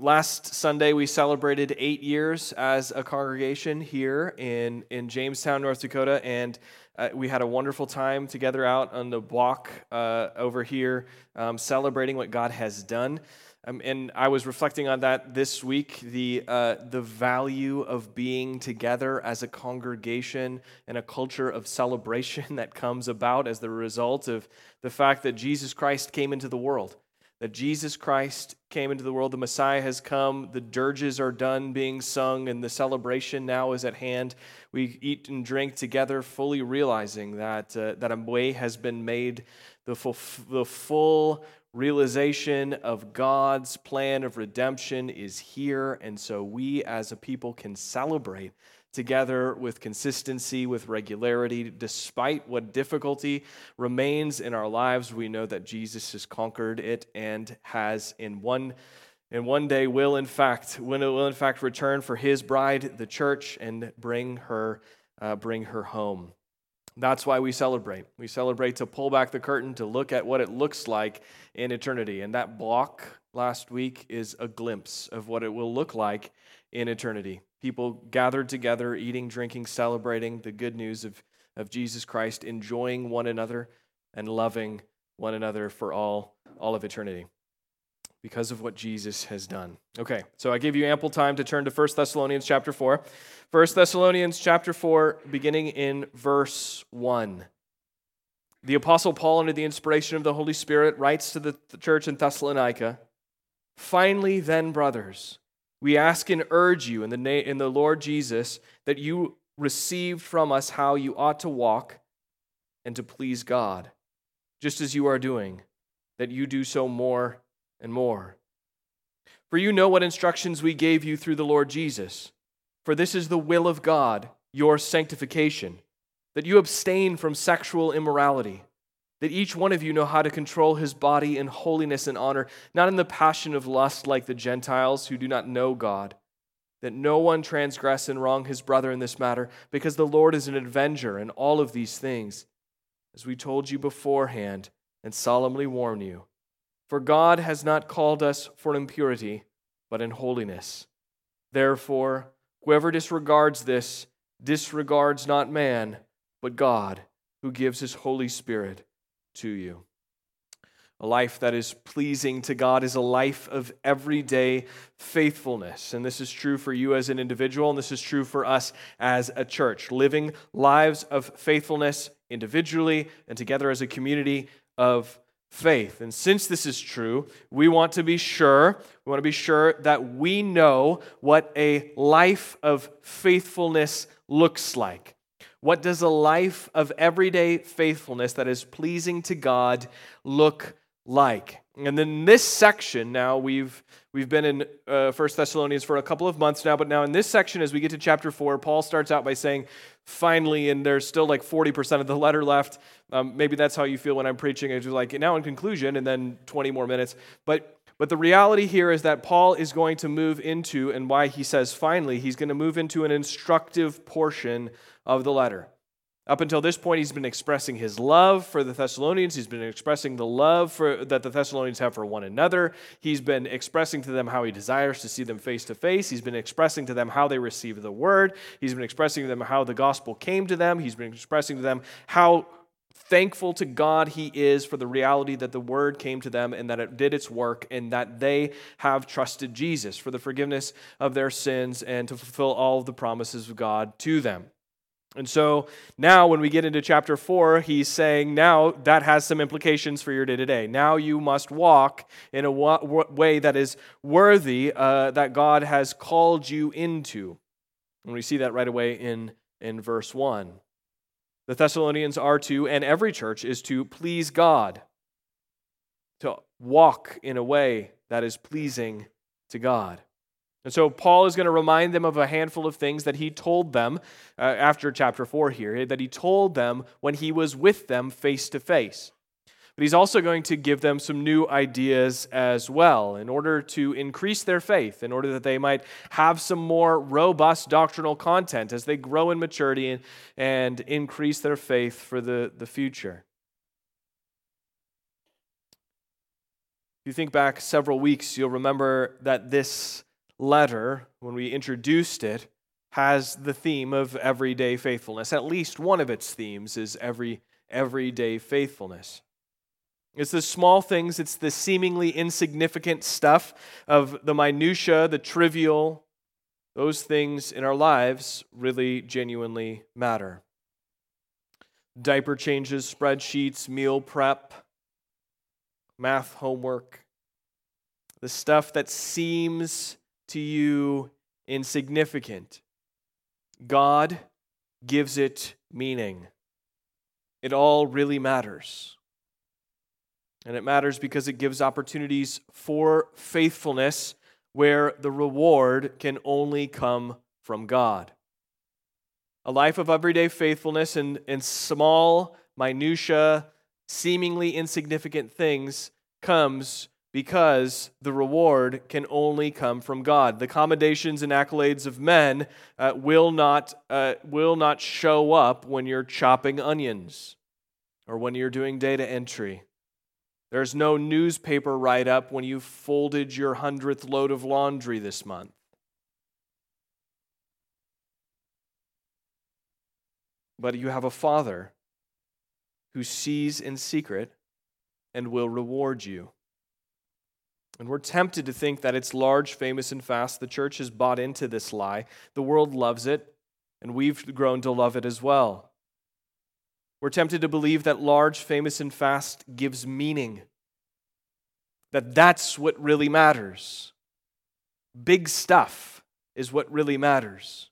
Last Sunday, we celebrated 8 years as a congregation here in Jamestown, North Dakota, and we had a wonderful time together out on the block over here, celebrating what God has done. And I was reflecting on that this week, the value of being together as a congregation and a culture of celebration that comes about as the result of the fact that Jesus Christ came into the world. The Messiah has come, the dirges are done being sung, and the celebration now is at hand. We eat and drink together, fully realizing that a way has been made, the full realization of God's plan of redemption is here, and so we as a people can celebrate together with consistency, with regularity. Despite what difficulty remains in our lives, we know that Jesus has conquered it and has in one day will in fact return for his bride, the church, and bring her home. That's why we celebrate. We celebrate to pull back the curtain, to look at what it looks like in eternity. And that block last week is a glimpse of what it will look like in eternity. People gathered together, eating, drinking, celebrating the good news of Jesus Christ, enjoying one another and loving one another for all of eternity because of what Jesus has done. Okay, so I give you ample time to turn to 1 Thessalonians chapter 4. 1 Thessalonians chapter 4, beginning in verse 1. The Apostle Paul, under the inspiration of the Holy Spirit, writes to the church in Thessalonica, "Finally then, brothers, we ask and urge you in the Lord Jesus that you receive from us how you ought to walk and to please God, just as you are doing, that you do so more and more. For you know what instructions we gave you through the Lord Jesus. For this is the will of God, your sanctification, that you abstain from sexual immorality, that each one of you know how to control his body in holiness and honor, not in the passion of lust like the Gentiles who do not know God, that no one transgress and wrong his brother in this matter, because the Lord is an avenger in all of these things, as we told you beforehand and solemnly warn you. For God has not called us for impurity, but in holiness. Therefore, whoever disregards this disregards not man, but God, who gives his Holy Spirit to you." A life that is pleasing to God is a life of everyday faithfulness. And this is true for you as an individual, and this is true for us as a church, living lives of faithfulness individually and together as a community of faith. And since this is true, we want to be sure that we know what a life of faithfulness looks like. What does a life of everyday faithfulness that is pleasing to God look like? And in this section now, we've been in 1 Thessalonians for a couple of months now, but now in this section, as we get to chapter 4, Paul starts out by saying, finally, and there's still like 40% of the letter left. Maybe that's how you feel when I'm preaching. It's like, now in conclusion, and then 20 more minutes. But the reality here is that Paul is going to move into, and why he says finally, he's going to move into an instructive portion of the letter. Up until this point, he's been expressing his love for the Thessalonians. He's been expressing the love that the Thessalonians have for one another. He's been expressing to them how he desires to see them face to face. He's been expressing to them how they receive the word. He's been expressing to them how the gospel came to them. He's been expressing to them how thankful to God he is for the reality that the word came to them and that it did its work and that they have trusted Jesus for the forgiveness of their sins and to fulfill all of the promises of God to them. And so now when we get into chapter 4, he's saying now that has some implications for your day-to-day. Now you must walk in a way that is worthy that God has called you into. And we see that right away in verse 1. The Thessalonians are to, and every church is to, please God, to walk in a way that is pleasing to God. And so Paul is going to remind them of a handful of things that he told them after chapter 4 here, that he told them when he was with them face to face. But he's also going to give them some new ideas as well in order to increase their faith, in order that they might have some more robust doctrinal content as they grow in maturity and increase their faith for the future. you think back several weeks, you'll remember that this letter, when we introduced it, has the theme of everyday faithfulness. At least one of its themes is everyday faithfulness. It's the small things, it's the seemingly insignificant stuff of the minutia, the trivial. Those things in our lives really genuinely matter. Diaper changes, spreadsheets, meal prep, math homework. The stuff that seems to you insignificant. God gives it meaning. It all really matters. And it matters because it gives opportunities for faithfulness where the reward can only come from God. A life of everyday faithfulness in small, minutia, seemingly insignificant things comes because the reward can only come from God. The commendations and accolades of men will not show up when you're chopping onions or when you're doing data entry. There's no newspaper write-up when you folded your 100th load of laundry this month. But you have a Father who sees in secret and will reward you. And we're tempted to think that it's large, famous, and fast. The church has bought into this lie. The world loves it, and we've grown to love it as well. We're tempted to believe that large, famous, and fast gives meaning. That that's what really matters. Big stuff is what really matters.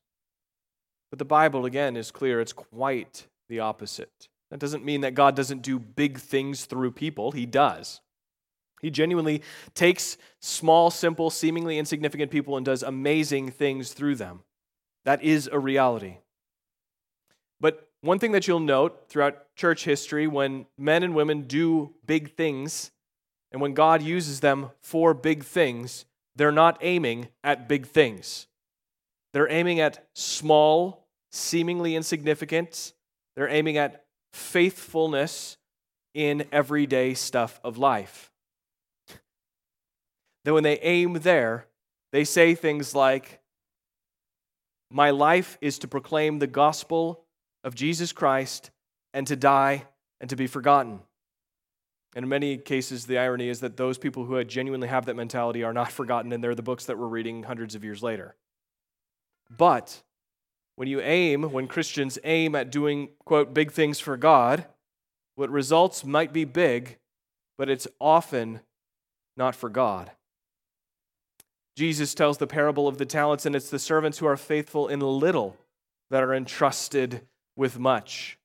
But the Bible, again, is clear. It's quite the opposite. That doesn't mean that God doesn't do big things through people. He does. He genuinely takes small, simple, seemingly insignificant people and does amazing things through them. That is a reality. But one thing that you'll note throughout church history, when men and women do big things, and when God uses them for big things, they're not aiming at big things. They're aiming at small, seemingly insignificant. They're aiming at faithfulness in everyday stuff of life. Then when they aim there, they say things like, "My life is to proclaim the gospel of Jesus Christ, and to die, and to be forgotten." And in many cases, the irony is that those people who genuinely have that mentality are not forgotten, and they're the books that we're reading hundreds of years later. But when Christians aim at doing, quote, big things for God, what results might be big, but it's often not for God. Jesus tells the parable of the talents, and it's the servants who are faithful in little that are entrusted with much.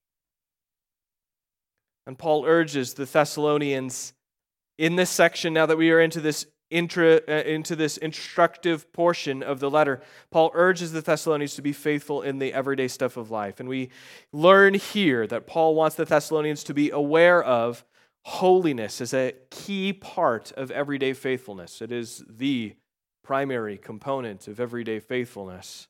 And Paul urges the Thessalonians in this section, now that we are into this instructive portion of the letter, Paul urges the Thessalonians to be faithful in the everyday stuff of life. And we learn here that Paul wants the Thessalonians to be aware of holiness as a key part of everyday faithfulness. It is the primary component of everyday faithfulness.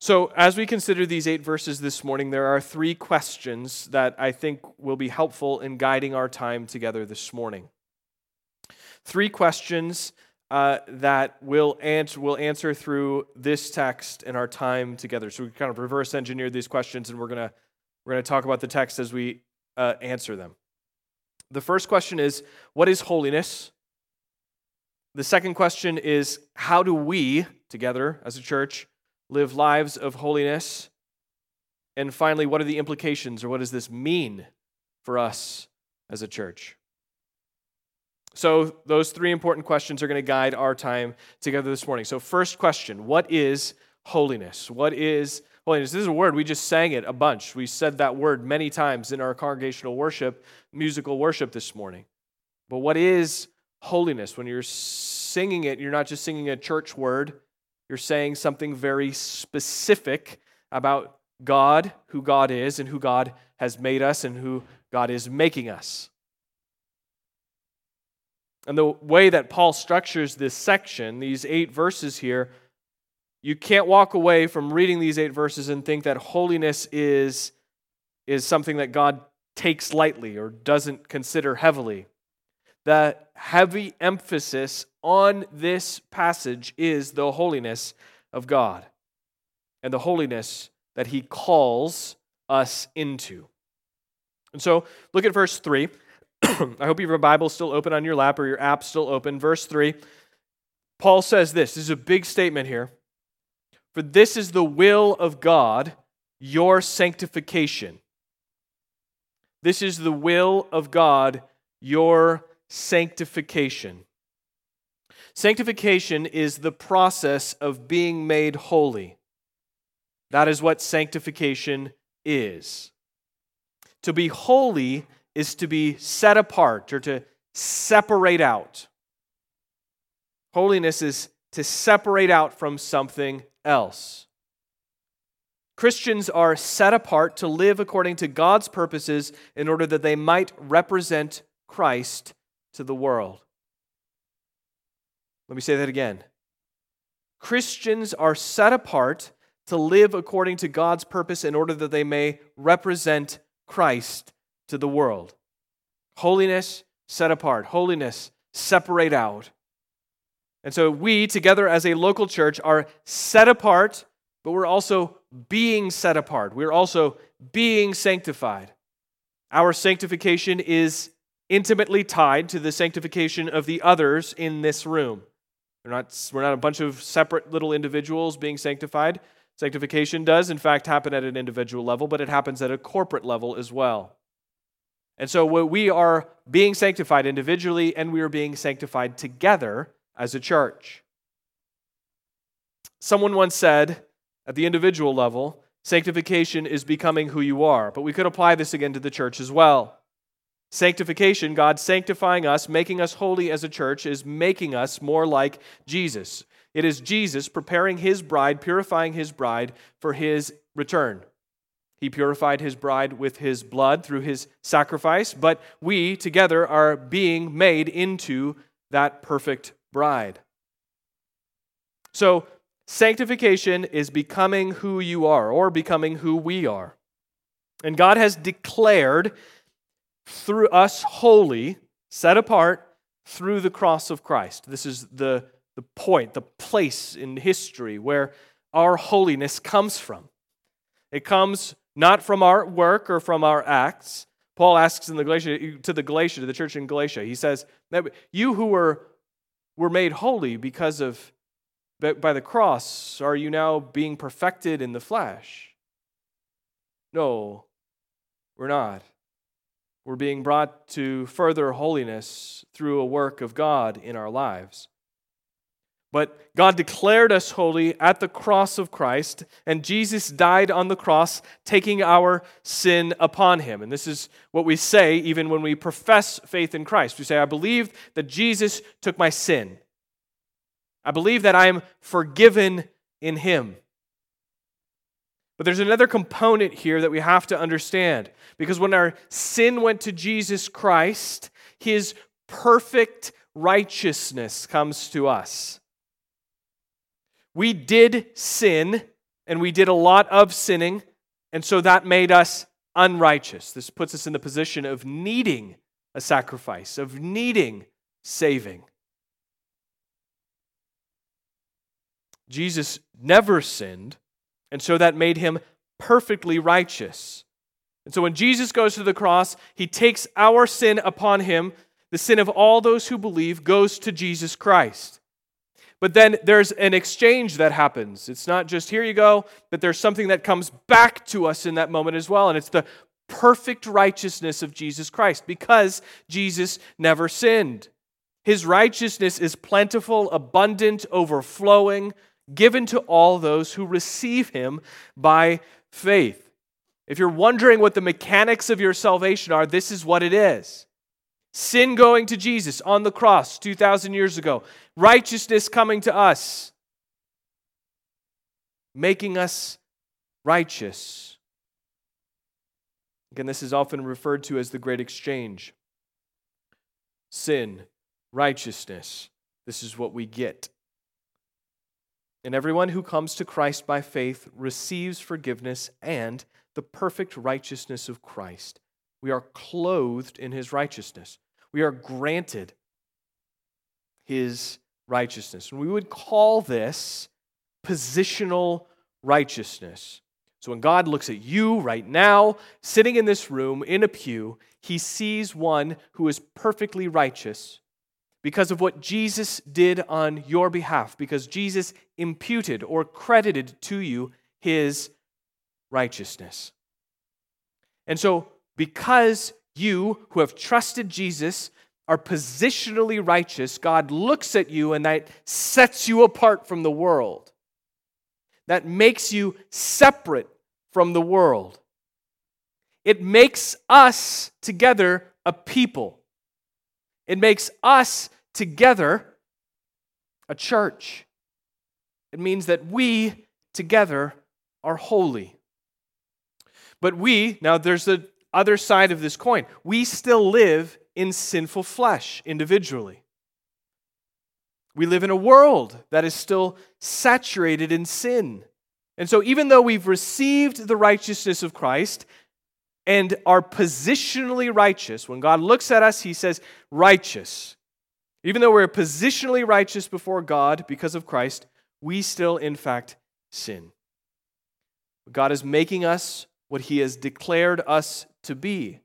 So as we consider these 8 verses this morning, there are 3 questions that I think will be helpful in guiding our time together this morning. 3 questions that we'll answer through this text in our time together. So we kind of reverse engineered these questions, and we're going to talk about the text as we answer them. The first question is, what is holiness? The second question is, how do we, together as a church, live lives of holiness? And finally, what are the implications, or what does this mean for us as a church? So those 3 important questions are going to guide our time together this morning. So first question, what is holiness? What is holiness? This is a word, we just sang it a bunch. We said that word many times in our congregational worship, musical worship this morning. But what is holiness? When you're singing it, you're not just singing a church word. You're saying something very specific about God, who God is, and who God has made us, and who God is making us. And the way that Paul structures this section, these 8 verses here, you can't walk away from reading these 8 verses and think that holiness is something that God takes lightly or doesn't consider heavily. the heavy emphasis on this passage is the holiness of God and the holiness that He calls us into. And so, look at verse 3. I hope you have a Bible still open on your lap or your app still open. Verse 3, Paul says this. This is a big statement here. For this is the will of God, your sanctification. This is the will of God, your sanctification. Sanctification is the process of being made holy. That is what sanctification is. To be holy is to be set apart or to separate out. Holiness is to separate out from something else. Christians are set apart to live according to God's purposes in order that they might represent Christ to the world. Let me say that again. Christians are set apart to live according to God's purpose in order that they may represent Christ to the world. Holiness, set apart. Holiness, separate out. And so we, together as a local church, are set apart, but we're also being set apart. We're also being sanctified. Our sanctification is intimately tied to the sanctification of the others in this room. We're not a bunch of separate little individuals being sanctified. Sanctification does, in fact, happen at an individual level, but it happens at a corporate level as well. And so we are being sanctified individually, and we are being sanctified together as a church. Someone once said, at the individual level, sanctification is becoming who you are. But we could apply this again to the church as well. Sanctification, God sanctifying us, making us holy as a church, is making us more like Jesus. It is Jesus preparing His bride, purifying His bride for His return. He purified His bride with His blood through His sacrifice, but we together are being made into that perfect bride. So, sanctification is becoming who you are, or becoming who we are. And God has declared through us holy, set apart, through the cross of Christ. This is the point, the place in history where our holiness comes from. It comes not from our work or from our acts. Paul asks to the church in Galatia, he says, you who were made holy by the cross, are you now being perfected in the flesh? No, we're not. We're being brought to further holiness through a work of God in our lives. But God declared us holy at the cross of Christ, and Jesus died on the cross, taking our sin upon Him. And this is what we say even when we profess faith in Christ. We say, I believe that Jesus took my sin. I believe that I am forgiven in Him. But there's another component here that we have to understand, because when our sin went to Jesus Christ, His perfect righteousness comes to us. We did sin, and we did a lot of sinning, and so that made us unrighteous. This puts us in the position of needing a sacrifice, of needing saving. Jesus never sinned, and so that made Him perfectly righteous. And so when Jesus goes to the cross, He takes our sin upon Him. The sin of all those who believe goes to Jesus Christ. But then there's an exchange that happens. It's not just here you go, but there's something that comes back to us in that moment as well, and it's the perfect righteousness of Jesus Christ, because Jesus never sinned. His righteousness is plentiful, abundant, overflowing, given to all those who receive Him by faith. If you're wondering what the mechanics of your salvation are, this is what it is. Sin going to Jesus on the cross 2,000 years ago. Righteousness coming to us, making us righteous. Again, this is often referred to as the great exchange. Sin, righteousness. This is what we get. And everyone who comes to Christ by faith receives forgiveness and the perfect righteousness of Christ. We are clothed in His righteousness. We are granted his righteousness. And we would call this positional righteousness. So when God looks at you right now, sitting in this room, in a pew, he sees one who is perfectly righteous because of what Jesus did on your behalf, because Jesus imputed or credited to you his righteousness. And so because you who have trusted Jesus are positionally righteous, God looks at you and that sets you apart from the world. That makes you separate from the world. It makes us together a people. It makes us together a church. It means that we together are holy. But we, now there's the other side of this coin, we still live in sinful flesh individually. We live in a world that is still saturated in sin. And so even though we've received the righteousness of Christ and are positionally righteous, when God looks at us, he says, righteous. Even though we're positionally righteous before God because of Christ, we still, in fact, sin. God is making us what he has declared us to be.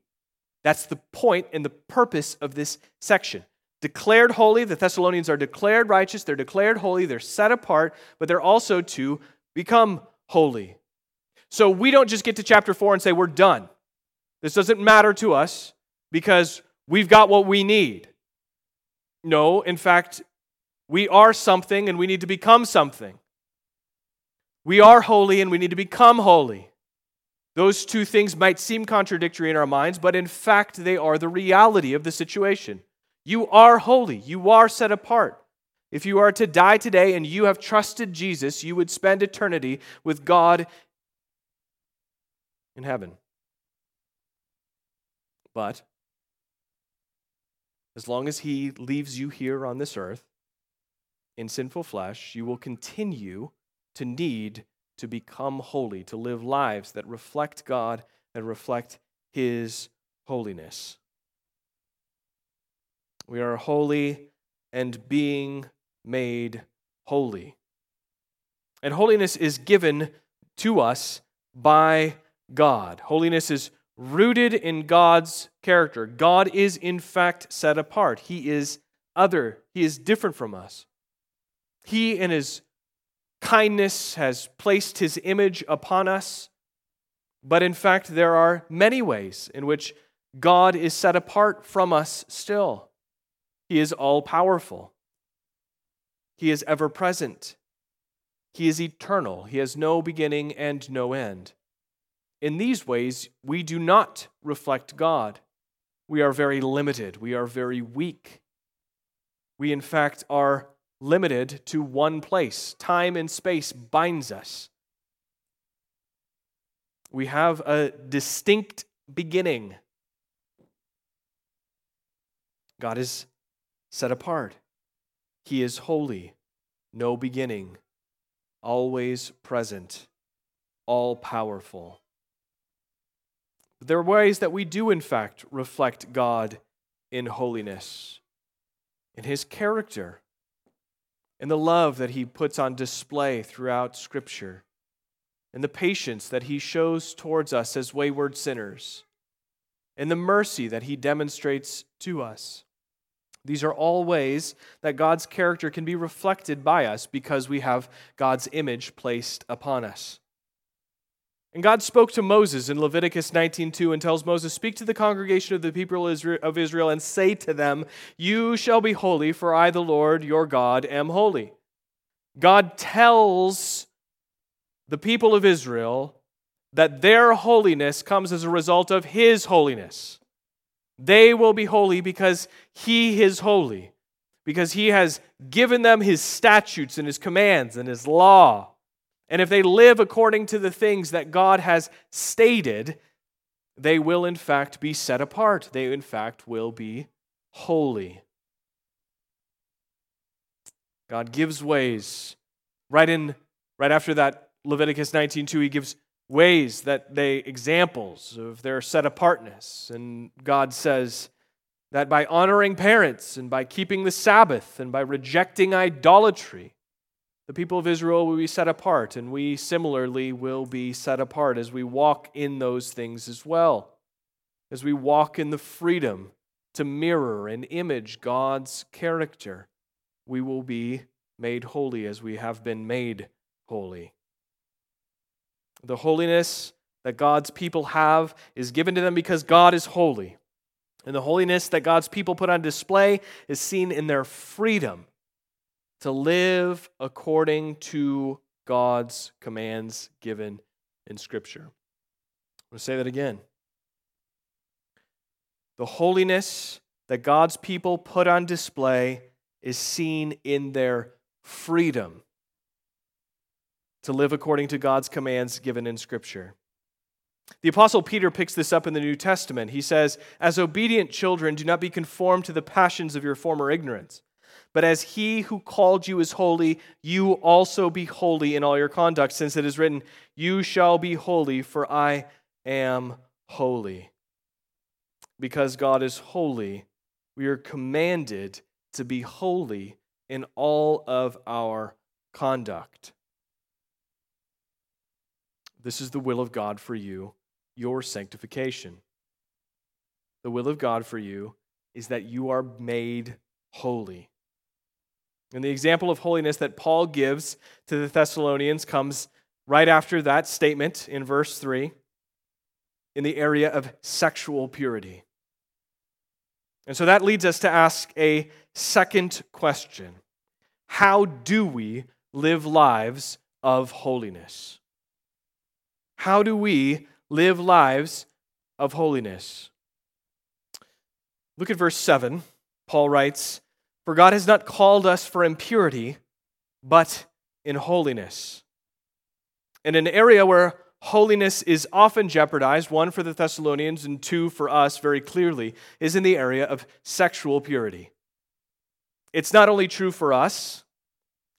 That's the point and the purpose of this section. Declared holy, the Thessalonians are declared righteous, they're declared holy, they're set apart, but they're also to become holy. So we don't just get to chapter 4 and say, we're done. This doesn't matter to us because we've got what we need. No, in fact, we are something and we need to become something. We are holy and we need to become holy. Those two things might seem contradictory in our minds, but in fact, they are the reality of the situation. You are holy. You are set apart. If you are to die today and you have trusted Jesus, you would spend eternity with God in heaven. But as long as he leaves you here on this earth in sinful flesh, you will continue to need to become holy, to live lives that reflect God and reflect his holiness. We are holy and being made holy. And holiness is given to us by God. Holiness is rooted in God's character. God is in fact set apart. He is other. He is different from us. He in his kindness has placed his image upon us. But in fact, there are many ways in which God is set apart from us still. He is all-powerful. He is ever-present. He is eternal. He has no beginning and no end. In these ways, we do not reflect God. We are very limited. We are very weak. We, in fact, are limited to one place. Time and space binds us. We have a distinct beginning. God is set apart. He is holy, no beginning, always present, all-powerful. There are ways that we do, in fact, reflect God in holiness, in his character, and the love that he puts on display throughout Scripture, and the patience that he shows towards us as wayward sinners, and the mercy that he demonstrates to us. These are all ways that God's character can be reflected by us because we have God's image placed upon us. And God spoke to Moses in Leviticus 19:2 and tells Moses, "Speak to the congregation of the people of Israel and say to them, 'You shall be holy, for I, the Lord your God, am holy.'" God tells the people of Israel that their holiness comes as a result of his holiness. They will be holy because he is holy, because he has given them his statutes and his commands and his law. And if they live according to the things that God has stated, they will in fact be set apart. They in fact will be holy. God gives ways. Right after that, Leviticus 19:2, he gives ways that they, examples of their set apartness. And God says, that by honoring parents and by keeping the Sabbath and by rejecting idolatry, the people of Israel will be set apart, and we similarly will be set apart as we walk in those things as well, as we walk in the freedom to mirror and image God's character. We will be made holy as we have been made holy. The holiness that God's people have is given to them because God is holy. And the holiness that God's people put on display is seen in their freedom to live according to God's commands given in Scripture. I'm going to say that again. The holiness that God's people put on display is seen in their freedom to live according to God's commands given in Scripture. The Apostle Peter picks this up in the New Testament. He says, "As obedient children, do not be conformed to the passions of your former ignorance. But as he who called you is holy, you also be holy in all your conduct, since it is written, 'You shall be holy, for I am holy.'" Because God is holy, we are commanded to be holy in all of our conduct. This is the will of God for you, your sanctification. The will of God for you is that you are made holy. And the example of holiness that Paul gives to the Thessalonians comes right after that statement in verse 3 in the area of sexual purity. And so that leads us to ask a second question. How do we live lives of holiness? How do we live lives of holiness? Look at verse 7. Paul writes, "For God has not called us for impurity, but in holiness." In an area where holiness is often jeopardized, one for the Thessalonians and two for us very clearly, is in the area of sexual purity. It's not only true for us,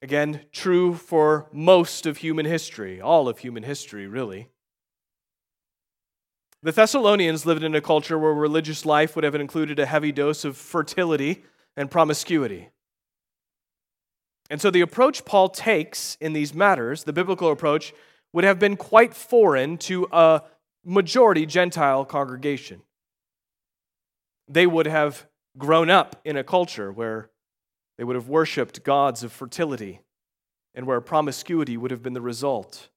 again, true for most of human history, all of human history, really. The Thessalonians lived in a culture where religious life would have included a heavy dose of fertility and promiscuity. And so the approach Paul takes in these matters, the biblical approach, would have been quite foreign to a majority Gentile congregation. They would have grown up in a culture where they would have worshipped gods of fertility and where promiscuity would have been the result.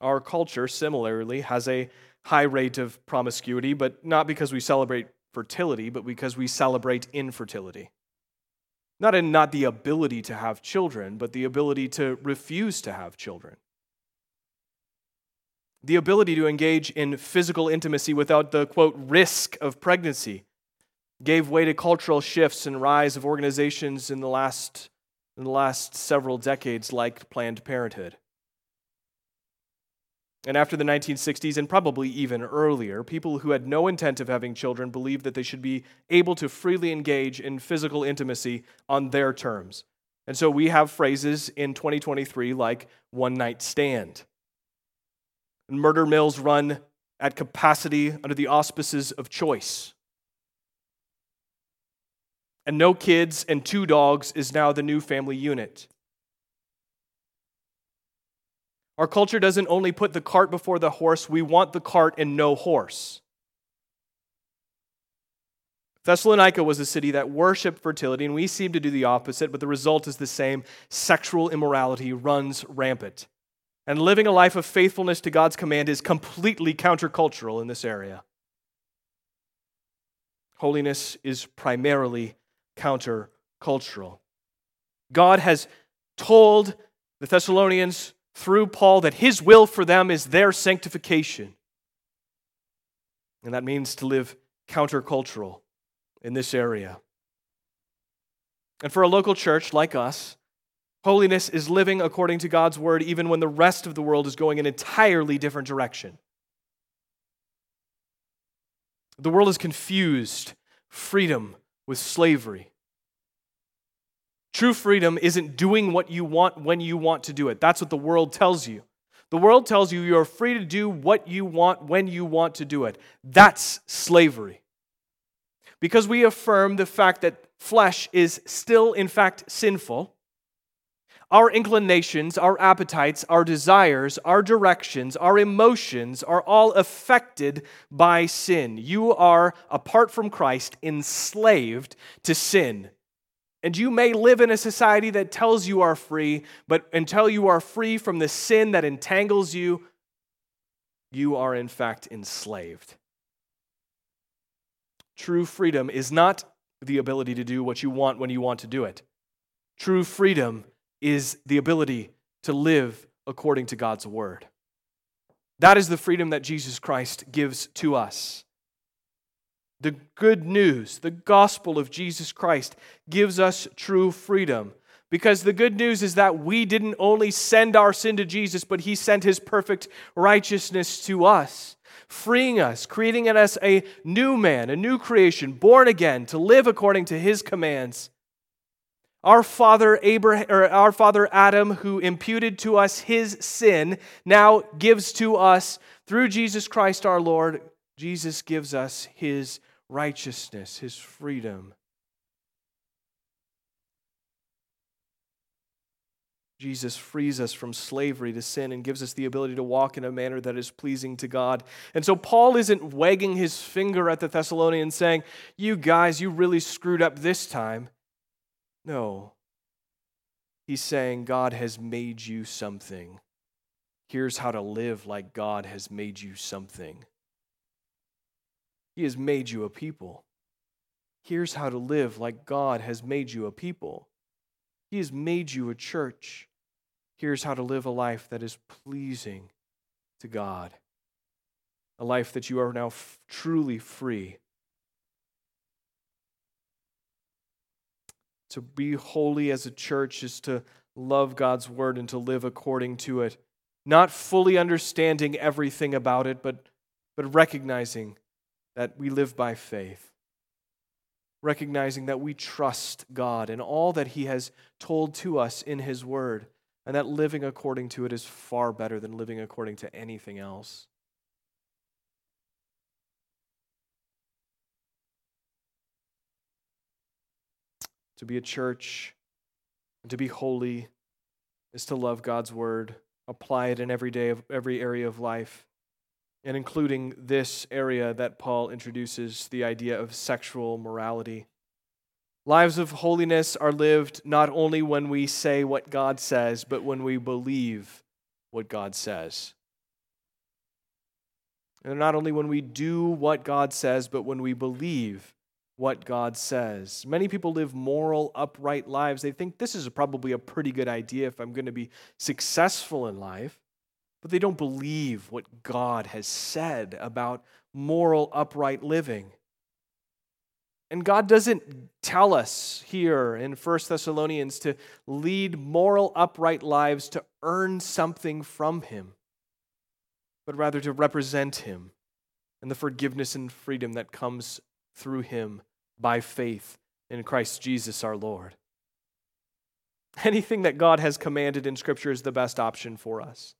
Our culture, similarly, has a high rate of promiscuity, but not because we celebrate fertility, but because we celebrate infertility. Not in not the ability to have children, but the ability to refuse to have children. The ability to engage in physical intimacy without the, quote, risk of pregnancy gave way to cultural shifts and rise of organizations in the last several decades like Planned Parenthood. And after the 1960s, and probably even earlier, people who had no intent of having children believed that they should be able to freely engage in physical intimacy on their terms. And so we have phrases in 2023 like one-night stand. Murder mills run at capacity under the auspices of choice. And no kids and two dogs is now the new family unit. Our culture doesn't only put the cart before the horse, we want the cart and no horse. Thessalonica was a city that worshipped fertility, and we seem to do the opposite, but the result is the same. Sexual immorality runs rampant. And living a life of faithfulness to God's command is completely countercultural in this area. Holiness is primarily countercultural. God has told the Thessalonians through Paul that his will for them is their sanctification. And that means to live countercultural in this area. And for a local church like us, holiness is living according to God's word even when the rest of the world is going an entirely different direction. The world has confused freedom with slavery. True freedom isn't doing what you want when you want to do it. That's what the world tells you. The world tells you you're free to do what you want when you want to do it. That's slavery. Because we affirm the fact that flesh is still, in fact, sinful, our inclinations, our appetites, our desires, our directions, our emotions are all affected by sin. You are, apart from Christ, enslaved to sin. And you may live in a society that tells you are free, but until you are free from the sin that entangles you, you are in fact enslaved. True freedom is not the ability to do what you want when you want to do it. True freedom is the ability to live according to God's word. That is the freedom that Jesus Christ gives to us. The good news, the gospel of Jesus Christ, gives us true freedom, because the good news is that we didn't only send our sin to Jesus, but He sent His perfect righteousness to us, freeing us, creating in us a new man, a new creation, born again, to live according to His commands. Our father Adam, who imputed to us his sin, now gives to us, through Jesus Christ our Lord, Jesus gives us His righteousness, His freedom. Jesus frees us from slavery to sin and gives us the ability to walk in a manner that is pleasing to God. And so Paul isn't wagging his finger at the Thessalonians saying, "You guys, you really screwed up this time." No. He's saying God has made you something. Here's how to live like God has made you something. He has made you a people. Here's how to live like God has made you a people. He has made you a church. Here's how to live a life that is pleasing to God. A life that you are now truly free. To be holy as a church is to love God's word and to live according to it. Not fully understanding everything about it, but recognizing that we live by faith, recognizing that we trust God and all that He has told to us in His word, and that living according to it is far better than living according to anything else. To be a church and to be holy is to love God's word, apply it in every area of life, and including this area that Paul introduces, the idea of sexual morality. Lives of holiness are lived not only when we say what God says, but when we believe what God says. And not only when we do what God says, but when we believe what God says. Many people live moral, upright lives. They think this is probably a pretty good idea if I'm going to be successful in life. But they don't believe what God has said about moral, upright living. And God doesn't tell us here in 1 Thessalonians to lead moral, upright lives to earn something from Him, but rather to represent Him and the forgiveness and freedom that comes through Him by faith in Christ Jesus our Lord. Anything that God has commanded in Scripture is the best option for us.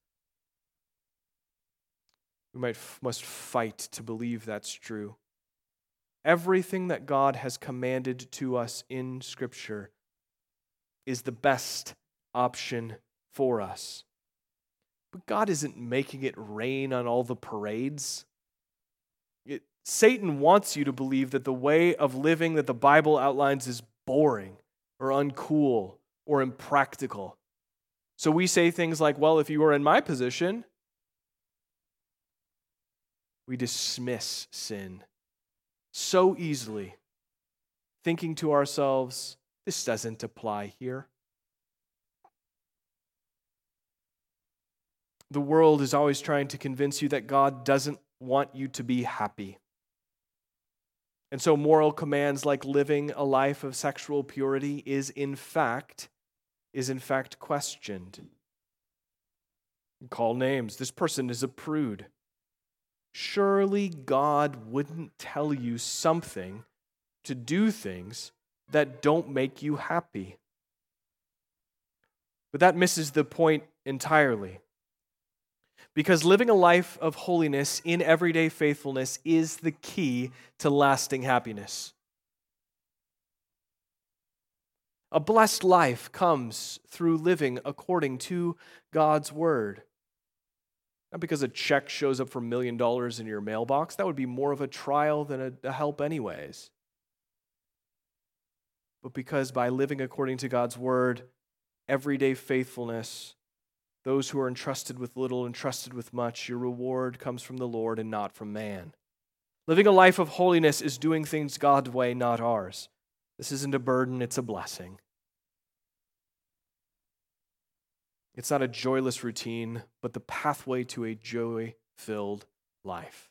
We must fight to believe that's true. Everything that God has commanded to us in Scripture is the best option for us. But God isn't making it rain on all the parades. Satan wants you to believe that the way of living that the Bible outlines is boring or uncool or impractical. So we say things like, well, if you were in my position. We dismiss sin so easily, thinking to ourselves, this doesn't apply here. The world is always trying to convince you that God doesn't want you to be happy. And so moral commands like living a life of sexual purity is in fact questioned. You call names. This person is a prude. Surely God wouldn't tell you something to do things that don't make you happy. But that misses the point entirely. Because living a life of holiness in everyday faithfulness is the key to lasting happiness. A blessed life comes through living according to God's word. Not because a check shows up for $1 million in your mailbox. That would be more of a trial than a help anyways. But because by living according to God's word, everyday faithfulness, those who are entrusted with little, entrusted with much, your reward comes from the Lord and not from man. Living a life of holiness is doing things God's way, not ours. This isn't a burden, it's a blessing. It's not a joyless routine, but the pathway to a joy-filled life.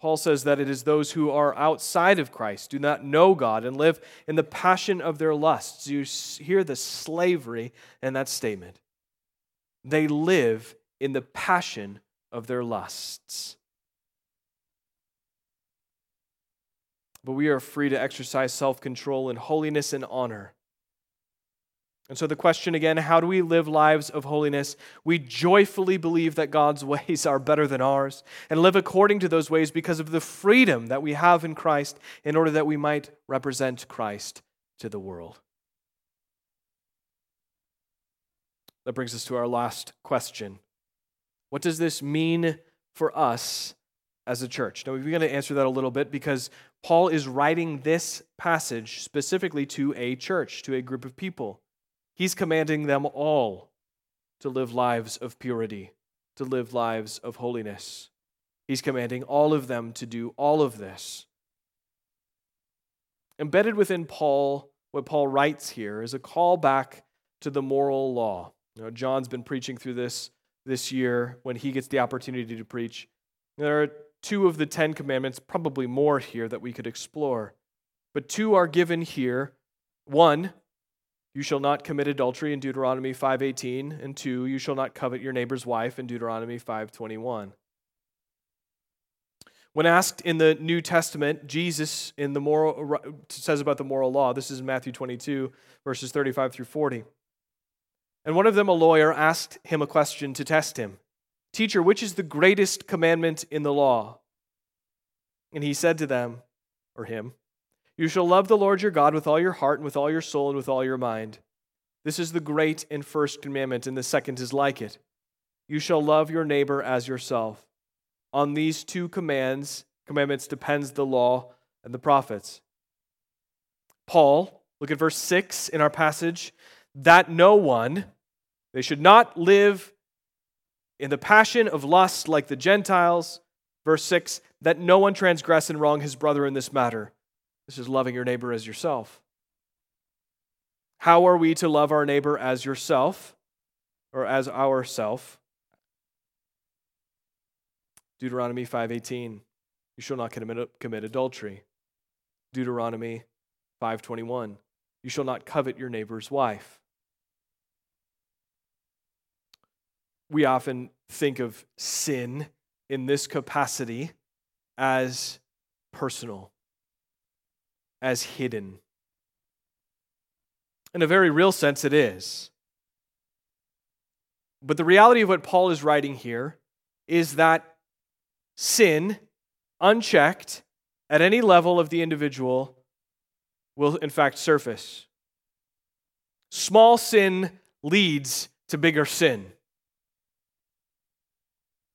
Paul says that it is those who are outside of Christ, do not know God, and live in the passion of their lusts. You hear the slavery in that statement. They live in the passion of their lusts. But we are free to exercise self-control in holiness and honor. And so the question again, how do we live lives of holiness? We joyfully believe that God's ways are better than ours and live according to those ways because of the freedom that we have in Christ in order that we might represent Christ to the world. That brings us to our last question. What does this mean for us as a church? Now, we're going to answer that a little bit because Paul is writing this passage specifically to a church, to a group of people. He's commanding them all to live lives of purity, to live lives of holiness. He's commanding all of them to do all of this. Embedded within Paul, what Paul writes here is a call back to the moral law. You know, John's been preaching through this year when he gets the opportunity to preach. There are two of the 10 commandments, probably more here that we could explore. But two are given here. One, you shall not commit adultery in Deuteronomy 5:18, and two, you shall not covet your neighbor's wife in Deuteronomy 5:21. When asked in the New Testament, Jesus says about the moral law, this is in Matthew 22, verses 35 through 40. And one of them, a lawyer, asked him a question to test him. Teacher, which is the greatest commandment in the law? And he said to them, or him, you shall love the Lord your God with all your heart and with all your soul and with all your mind. This is the great and first commandment, and the second is like it. You shall love your neighbor as yourself. On these two commandments depends the law and the prophets. Paul, look at verse 6 in our passage, that no one, they should not live in the passion of lust like the Gentiles. Verse 6, that no one transgress and wrong his brother in this matter. This is loving your neighbor as yourself. How are we to love our neighbor as yourself or as ourself? Deuteronomy 5:18, you shall not commit adultery. Deuteronomy 5:21, you shall not covet your neighbor's wife. We often think of sin in this capacity as personal, as hidden. In a very real sense, it is. But the reality of what Paul is writing here is that sin, unchecked at any level of the individual, will in fact surface. Small sin leads to bigger sin.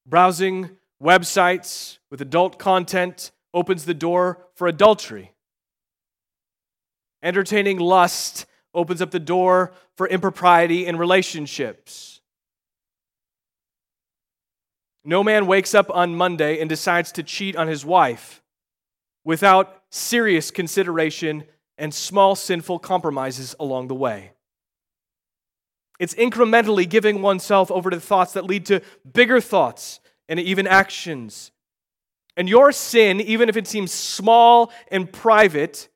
Browsing websites with adult content opens the door for adultery. Entertaining lust opens up the door for impropriety in relationships. No man wakes up on Monday and decides to cheat on his wife without serious consideration and small sinful compromises along the way. It's incrementally giving oneself over to thoughts that lead to bigger thoughts and even actions. And your sin, even if it seems small and private,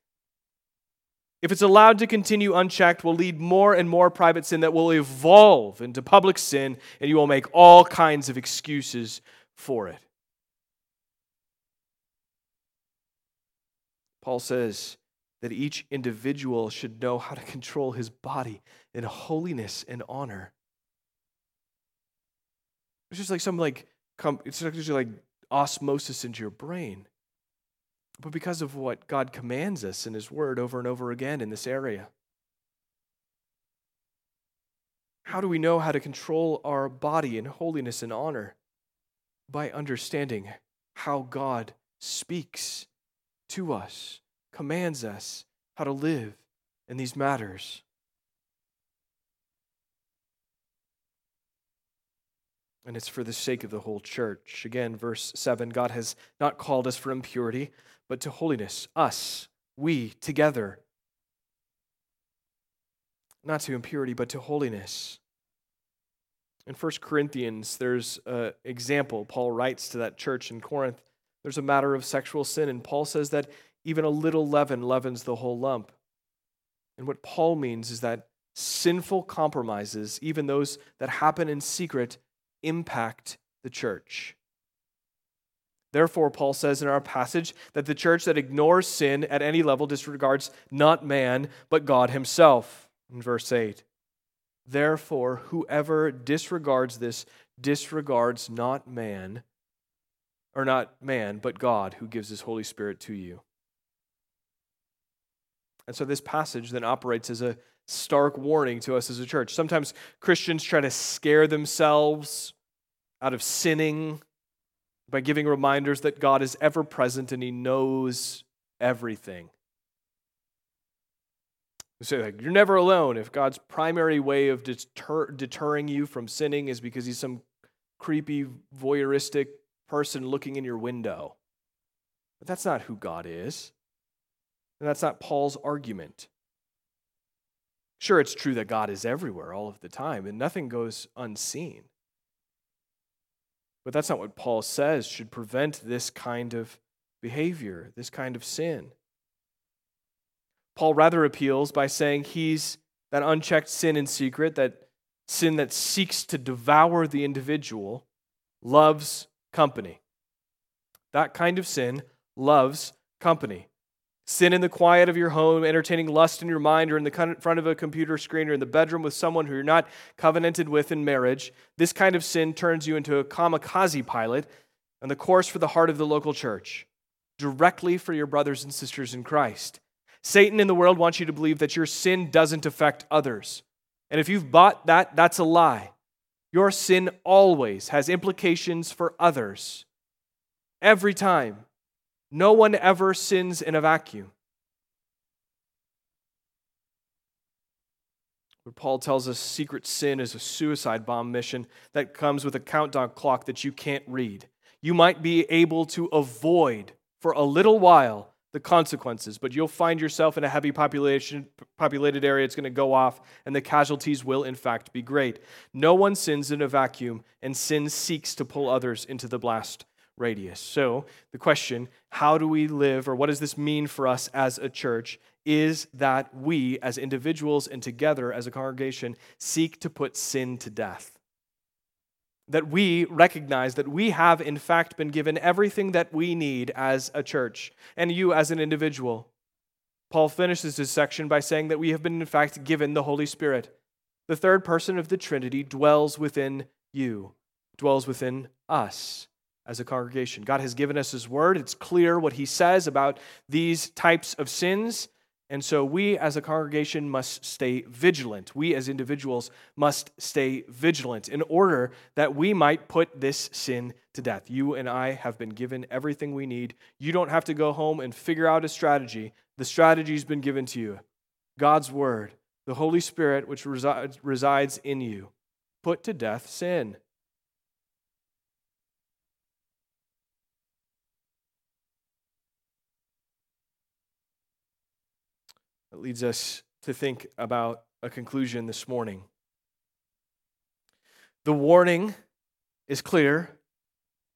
if it's allowed to continue unchecked, will lead more and more private sin that will evolve into public sin, and you will make all kinds of excuses for it. Paul says that each individual should know how to control his body in holiness and honor. It's just like some it's just like osmosis into your brain. But because of what God commands us in His Word over and over again in this area, how do we know how to control our body in holiness and honor? By understanding how God speaks to us, commands us how to live in these matters. And it's for the sake of the whole church. Again, verse 7, God has not called us for impurity, but to holiness, us, we, together. Not to impurity, but to holiness. In 1 Corinthians, there's an example. Paul writes to that church in Corinth. There's a matter of sexual sin, and Paul says that even a little leaven leavens the whole lump. And what Paul means is that sinful compromises, even those that happen in secret, impact the church. Therefore, Paul says in our passage that the church that ignores sin at any level disregards not man, but God Himself. In verse 8, therefore, whoever disregards this disregards not man, but God, who gives His Holy Spirit to you. And so this passage then operates as a stark warning to us as a church. Sometimes Christians try to scare themselves out of sinning by giving reminders that God is ever present and He knows everything. You say, like, you're never alone. If God's primary way of deterring you from sinning is because He's some creepy, voyeuristic person looking in your window. But that's not who God is. And that's not Paul's argument. Sure, it's true that God is everywhere all of the time, and nothing goes unseen. But that's not what Paul says should prevent this kind of behavior, this kind of sin. Paul rather appeals by saying he's that unchecked sin in secret, that sin that seeks to devour the individual, loves company. That kind of sin loves company. Sin in the quiet of your home, entertaining lust in your mind, or in the front of a computer screen, or in the bedroom with someone who you're not covenanted with in marriage. This kind of sin turns you into a kamikaze pilot and the course for the heart of the local church, directly for your brothers and sisters in Christ. Satan in the world wants you to believe that your sin doesn't affect others. And if you've bought that, that's a lie. Your sin always has implications for others. Every time. No one ever sins in a vacuum. But Paul tells us secret sin is a suicide bomb mission that comes with a countdown clock that you can't read. You might be able to avoid for a little while the consequences, but you'll find yourself in a heavy populated area. It's going to go off, and the casualties will, in fact, be great. No one sins in a vacuum, and sin seeks to pull others into the blast radius. So the question, how do we live, or what does this mean for us as a church, is that we as individuals and together as a congregation seek to put sin to death. That we recognize that we have in fact been given everything that we need as a church, and you as an individual. Paul finishes this section by saying that we have been in fact given the Holy Spirit. The third person of the Trinity dwells within you, dwells within us. As a congregation, God has given us His Word. It's clear what He says about these types of sins. And so we as a congregation must stay vigilant. We as individuals must stay vigilant in order that we might put this sin to death. You and I have been given everything we need. You don't have to go home and figure out a strategy. The strategy's been given to you. God's Word, the Holy Spirit, which resides in you. Put to death sin. That leads us to think about a conclusion this morning. The warning is clear,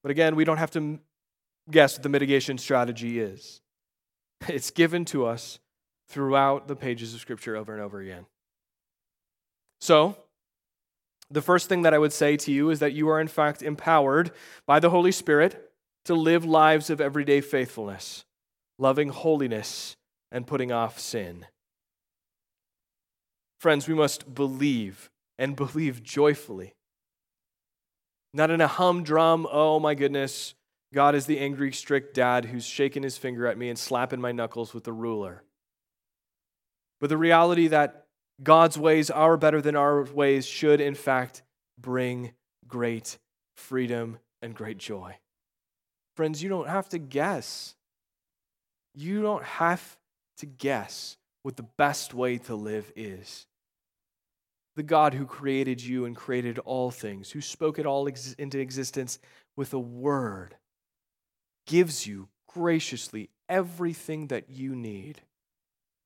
but again, we don't have to guess what the mitigation strategy is. It's given to us throughout the pages of Scripture over and over again. So, the first thing that I would say to you is that you are in fact empowered by the Holy Spirit to live lives of everyday faithfulness, loving holiness, and putting off sin. Friends, we must believe, and believe joyfully. Not in a humdrum, oh my goodness, God is the angry, strict dad who's shaking his finger at me and slapping my knuckles with the ruler. But the reality that God's ways are better than our ways should, in fact, bring great freedom and great joy. Friends, you don't have to guess. You don't have to guess what the best way to live is. The God who created you and created all things, who spoke it all into existence with a word, gives you graciously everything that you need,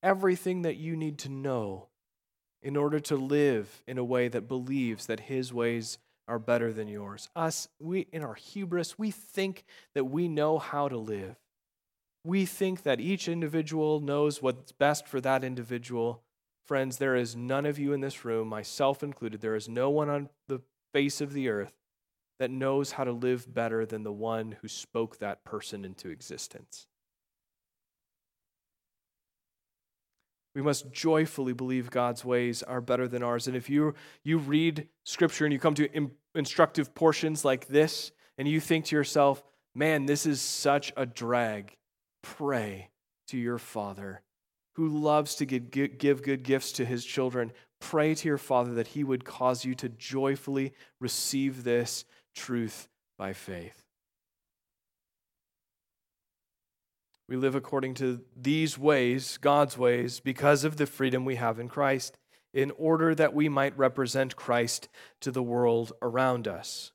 everything that you need to know in order to live in a way that believes that His ways are better than yours. Us, we in our hubris, we think that we know how to live. We think that each individual knows what's best for that individual. Friends, there is none of you in this room, myself included, there is no one on the face of the earth that knows how to live better than the one who spoke that person into existence. We must joyfully believe God's ways are better than ours. And if you read Scripture and you come to instructive portions like this, and you think to yourself, man, this is such a drag, pray to your Father who loves to give good gifts to His children. Pray to your Father that He would cause you to joyfully receive this truth by faith. We live according to these ways, God's ways, because of the freedom we have in Christ, in order that we might represent Christ to the world around us.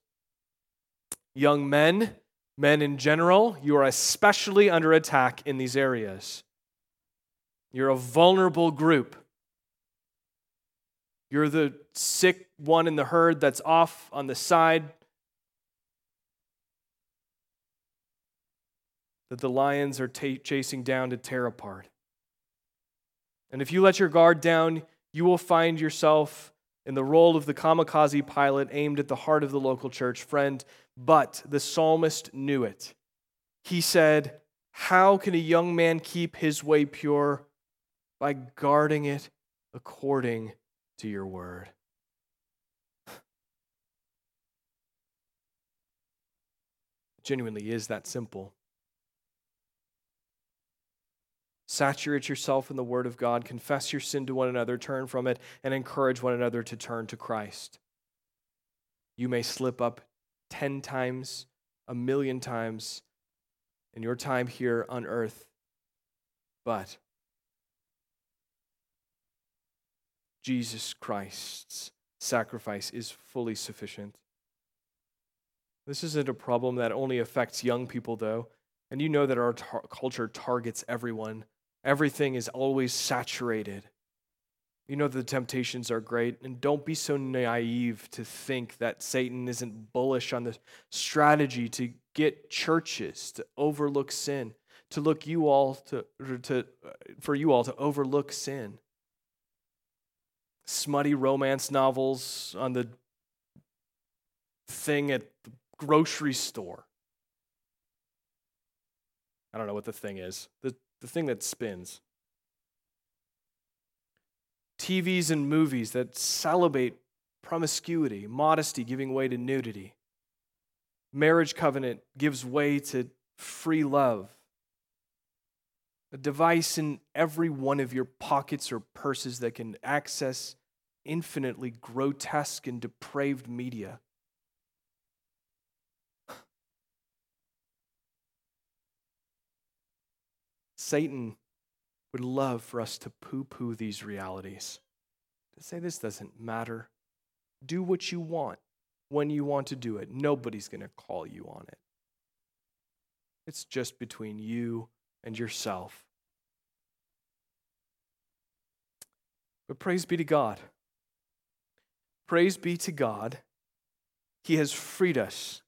Young men, men in general, you are especially under attack in these areas. You're a vulnerable group. You're the sick one in the herd that's off on the side that the lions are chasing down to tear apart. And if you let your guard down, you will find yourself in the role of the kamikaze pilot aimed at the heart of the local church. Friend, but the psalmist knew it. He said, "How can a young man keep his way pure? By guarding it according to your word." It genuinely is that simple. Saturate yourself in the word of God, confess your sin to one another, turn from it, and encourage one another to turn to Christ. You may slip up 10 times, 1,000,000 times in your time here on earth, but Jesus Christ's sacrifice is fully sufficient. This isn't a problem that only affects young people, though. And you know that our culture targets everyone. Everything is always saturated. You know that the temptations are great. And don't be so naive to think that Satan isn't bullish on the strategy to get churches to overlook sin, for you all to overlook sin. Smutty romance novels on the thing at the grocery store. I don't know what the thing is. The thing that spins. TVs and movies that celebrate promiscuity, modesty giving way to nudity. Marriage covenant gives way to free love. A device in every one of your pockets or purses that can access infinitely grotesque and depraved media. Satan would love for us to poo-poo these realities, to say this doesn't matter. Do what you want when you want to do it. Nobody's going to call you on it. It's just between you and yourself. But praise be to God. Praise be to God. He has freed us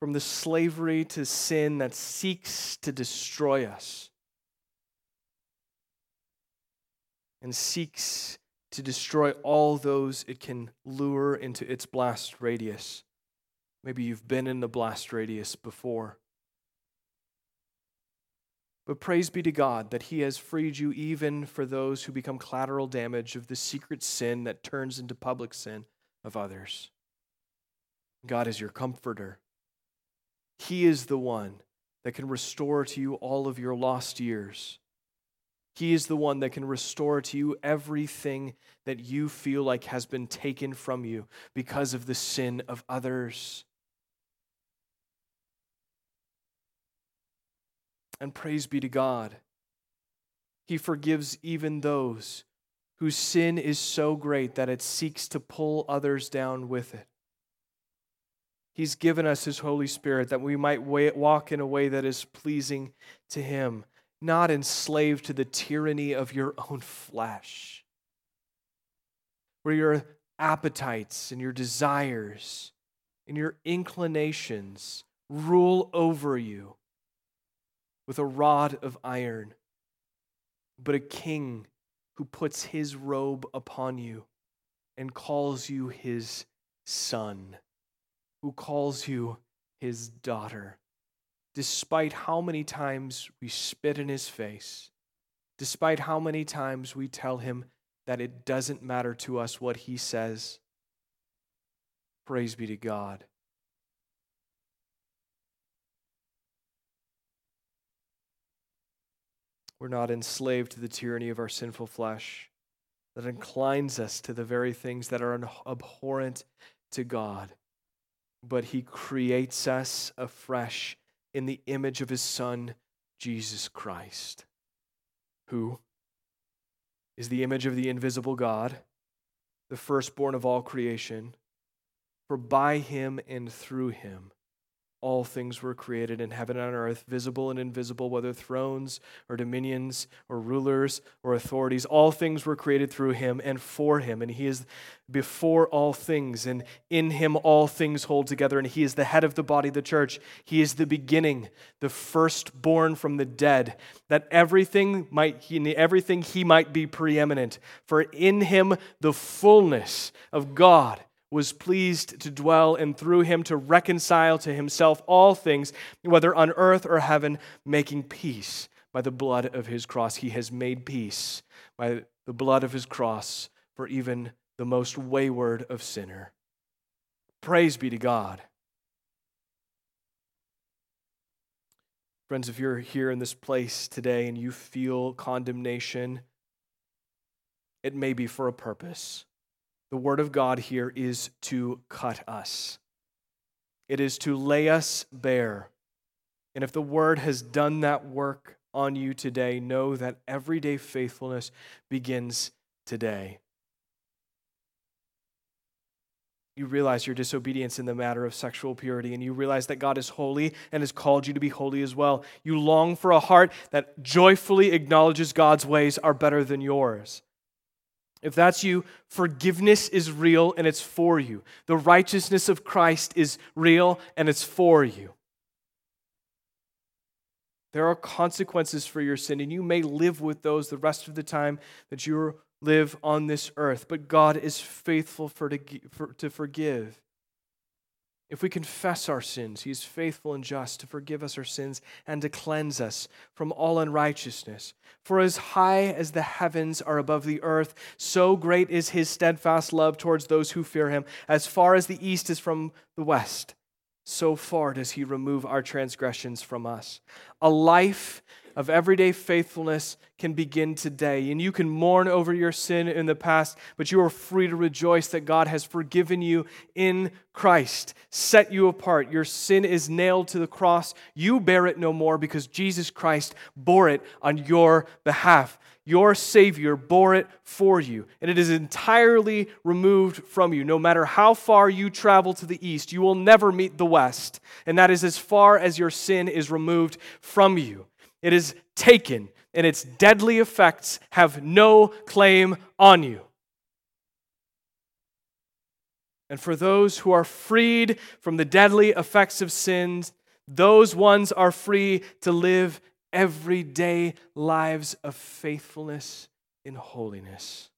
from the slavery to sin that seeks to destroy us and seeks to destroy all those it can lure into its blast radius. Maybe you've been in the blast radius before. But praise be to God that He has freed you even for those who become collateral damage of the secret sin that turns into public sin of others. God is your comforter. He is the one that can restore to you all of your lost years. He is the one that can restore to you everything that you feel like has been taken from you because of the sin of others. And praise be to God, He forgives even those whose sin is so great that it seeks to pull others down with it. He's given us His Holy Spirit that we might walk in a way that is pleasing to Him, not enslaved to the tyranny of your own flesh, where your appetites and your desires and your inclinations rule over you with a rod of iron, but a king who puts his robe upon you and calls you his son, who calls you his daughter. Despite how many times we spit in his face, despite how many times we tell him that it doesn't matter to us what he says, praise be to God. We're not enslaved to the tyranny of our sinful flesh that inclines us to the very things that are abhorrent to God. But He creates us afresh in the image of His Son, Jesus Christ, who is the image of the invisible God, the firstborn of all creation. For by Him and through Him, all things were created in heaven and on earth, visible and invisible, whether thrones or dominions or rulers or authorities. All things were created through Him and for Him, and He is before all things, and in Him all things hold together, and He is the head of the body, the church. He is the beginning, the firstborn from the dead, that everything He might be preeminent. For in Him the fullness of God was pleased to dwell, and through Him to reconcile to Himself all things, whether on earth or heaven, making peace by the blood of His cross. He has made peace by the blood of His cross for even the most wayward of sinner. Praise be to God. Friends, if you're here in this place today and you feel condemnation, it may be for a purpose. The word of God here is to cut us. It is to lay us bare. And if the word has done that work on you today, know that everyday faithfulness begins today. You realize your disobedience in the matter of sexual purity, and you realize that God is holy and has called you to be holy as well. You long for a heart that joyfully acknowledges God's ways are better than yours. If that's you, forgiveness is real and it's for you. The righteousness of Christ is real and it's for you. There are consequences for your sin, and you may live with those the rest of the time that you live on this earth, but God is faithful to forgive. If we confess our sins, He is faithful and just to forgive us our sins and to cleanse us from all unrighteousness. For as high as the heavens are above the earth, so great is His steadfast love towards those who fear Him. As far as the east is from the west, so far does He remove our transgressions from us. A life of everyday faithfulness can begin today, and you can mourn over your sin in the past, but you are free to rejoice that God has forgiven you in Christ, set you apart. Your sin is nailed to the cross. You bear it no more because Jesus Christ bore it on your behalf. Your Savior bore it for you, and it is entirely removed from you. No matter how far you travel to the east, you will never meet the west, and that is as far as your sin is removed from you. It is taken, and its deadly effects have no claim on you. And for those who are freed from the deadly effects of sins, those ones are free to live everyday lives of faithfulness in holiness.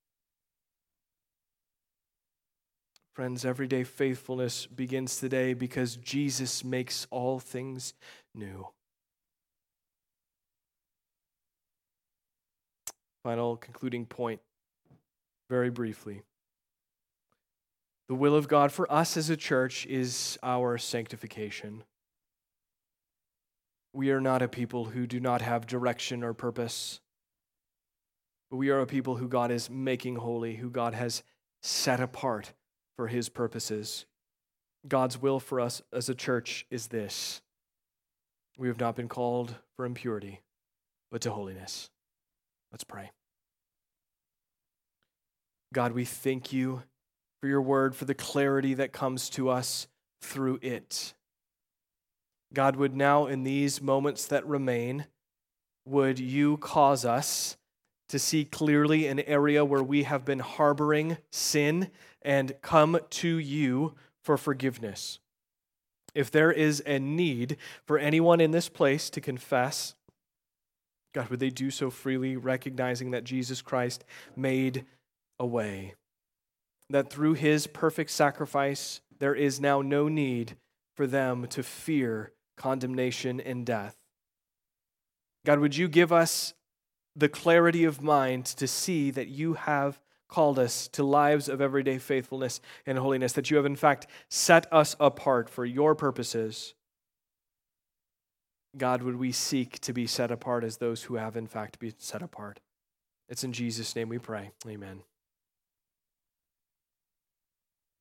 Friends, everyday faithfulness begins today because Jesus makes all things new. Final concluding point, very briefly. The will of God for us as a church is our sanctification. We are not a people who do not have direction or purpose, but we are a people who God is making holy, who God has set apart for his purposes. God's will for us as a church is this: we have not been called for impurity, but to holiness. Let's pray. God, we thank you for your word, for the clarity that comes to us through it. God, would now in these moments that remain, would you cause us to see clearly an area where we have been harboring sin and come to you for forgiveness. If there is a need for anyone in this place to confess, God, would they do so freely, recognizing that Jesus Christ made a way, that through his perfect sacrifice, there is now no need for them to fear condemnation and death. God, would you give us the clarity of mind to see that you have called us to lives of everyday faithfulness and holiness, that you have in fact set us apart for your purposes. God, would we seek to be set apart as those who have in fact been set apart? It's in Jesus' name we pray. Amen.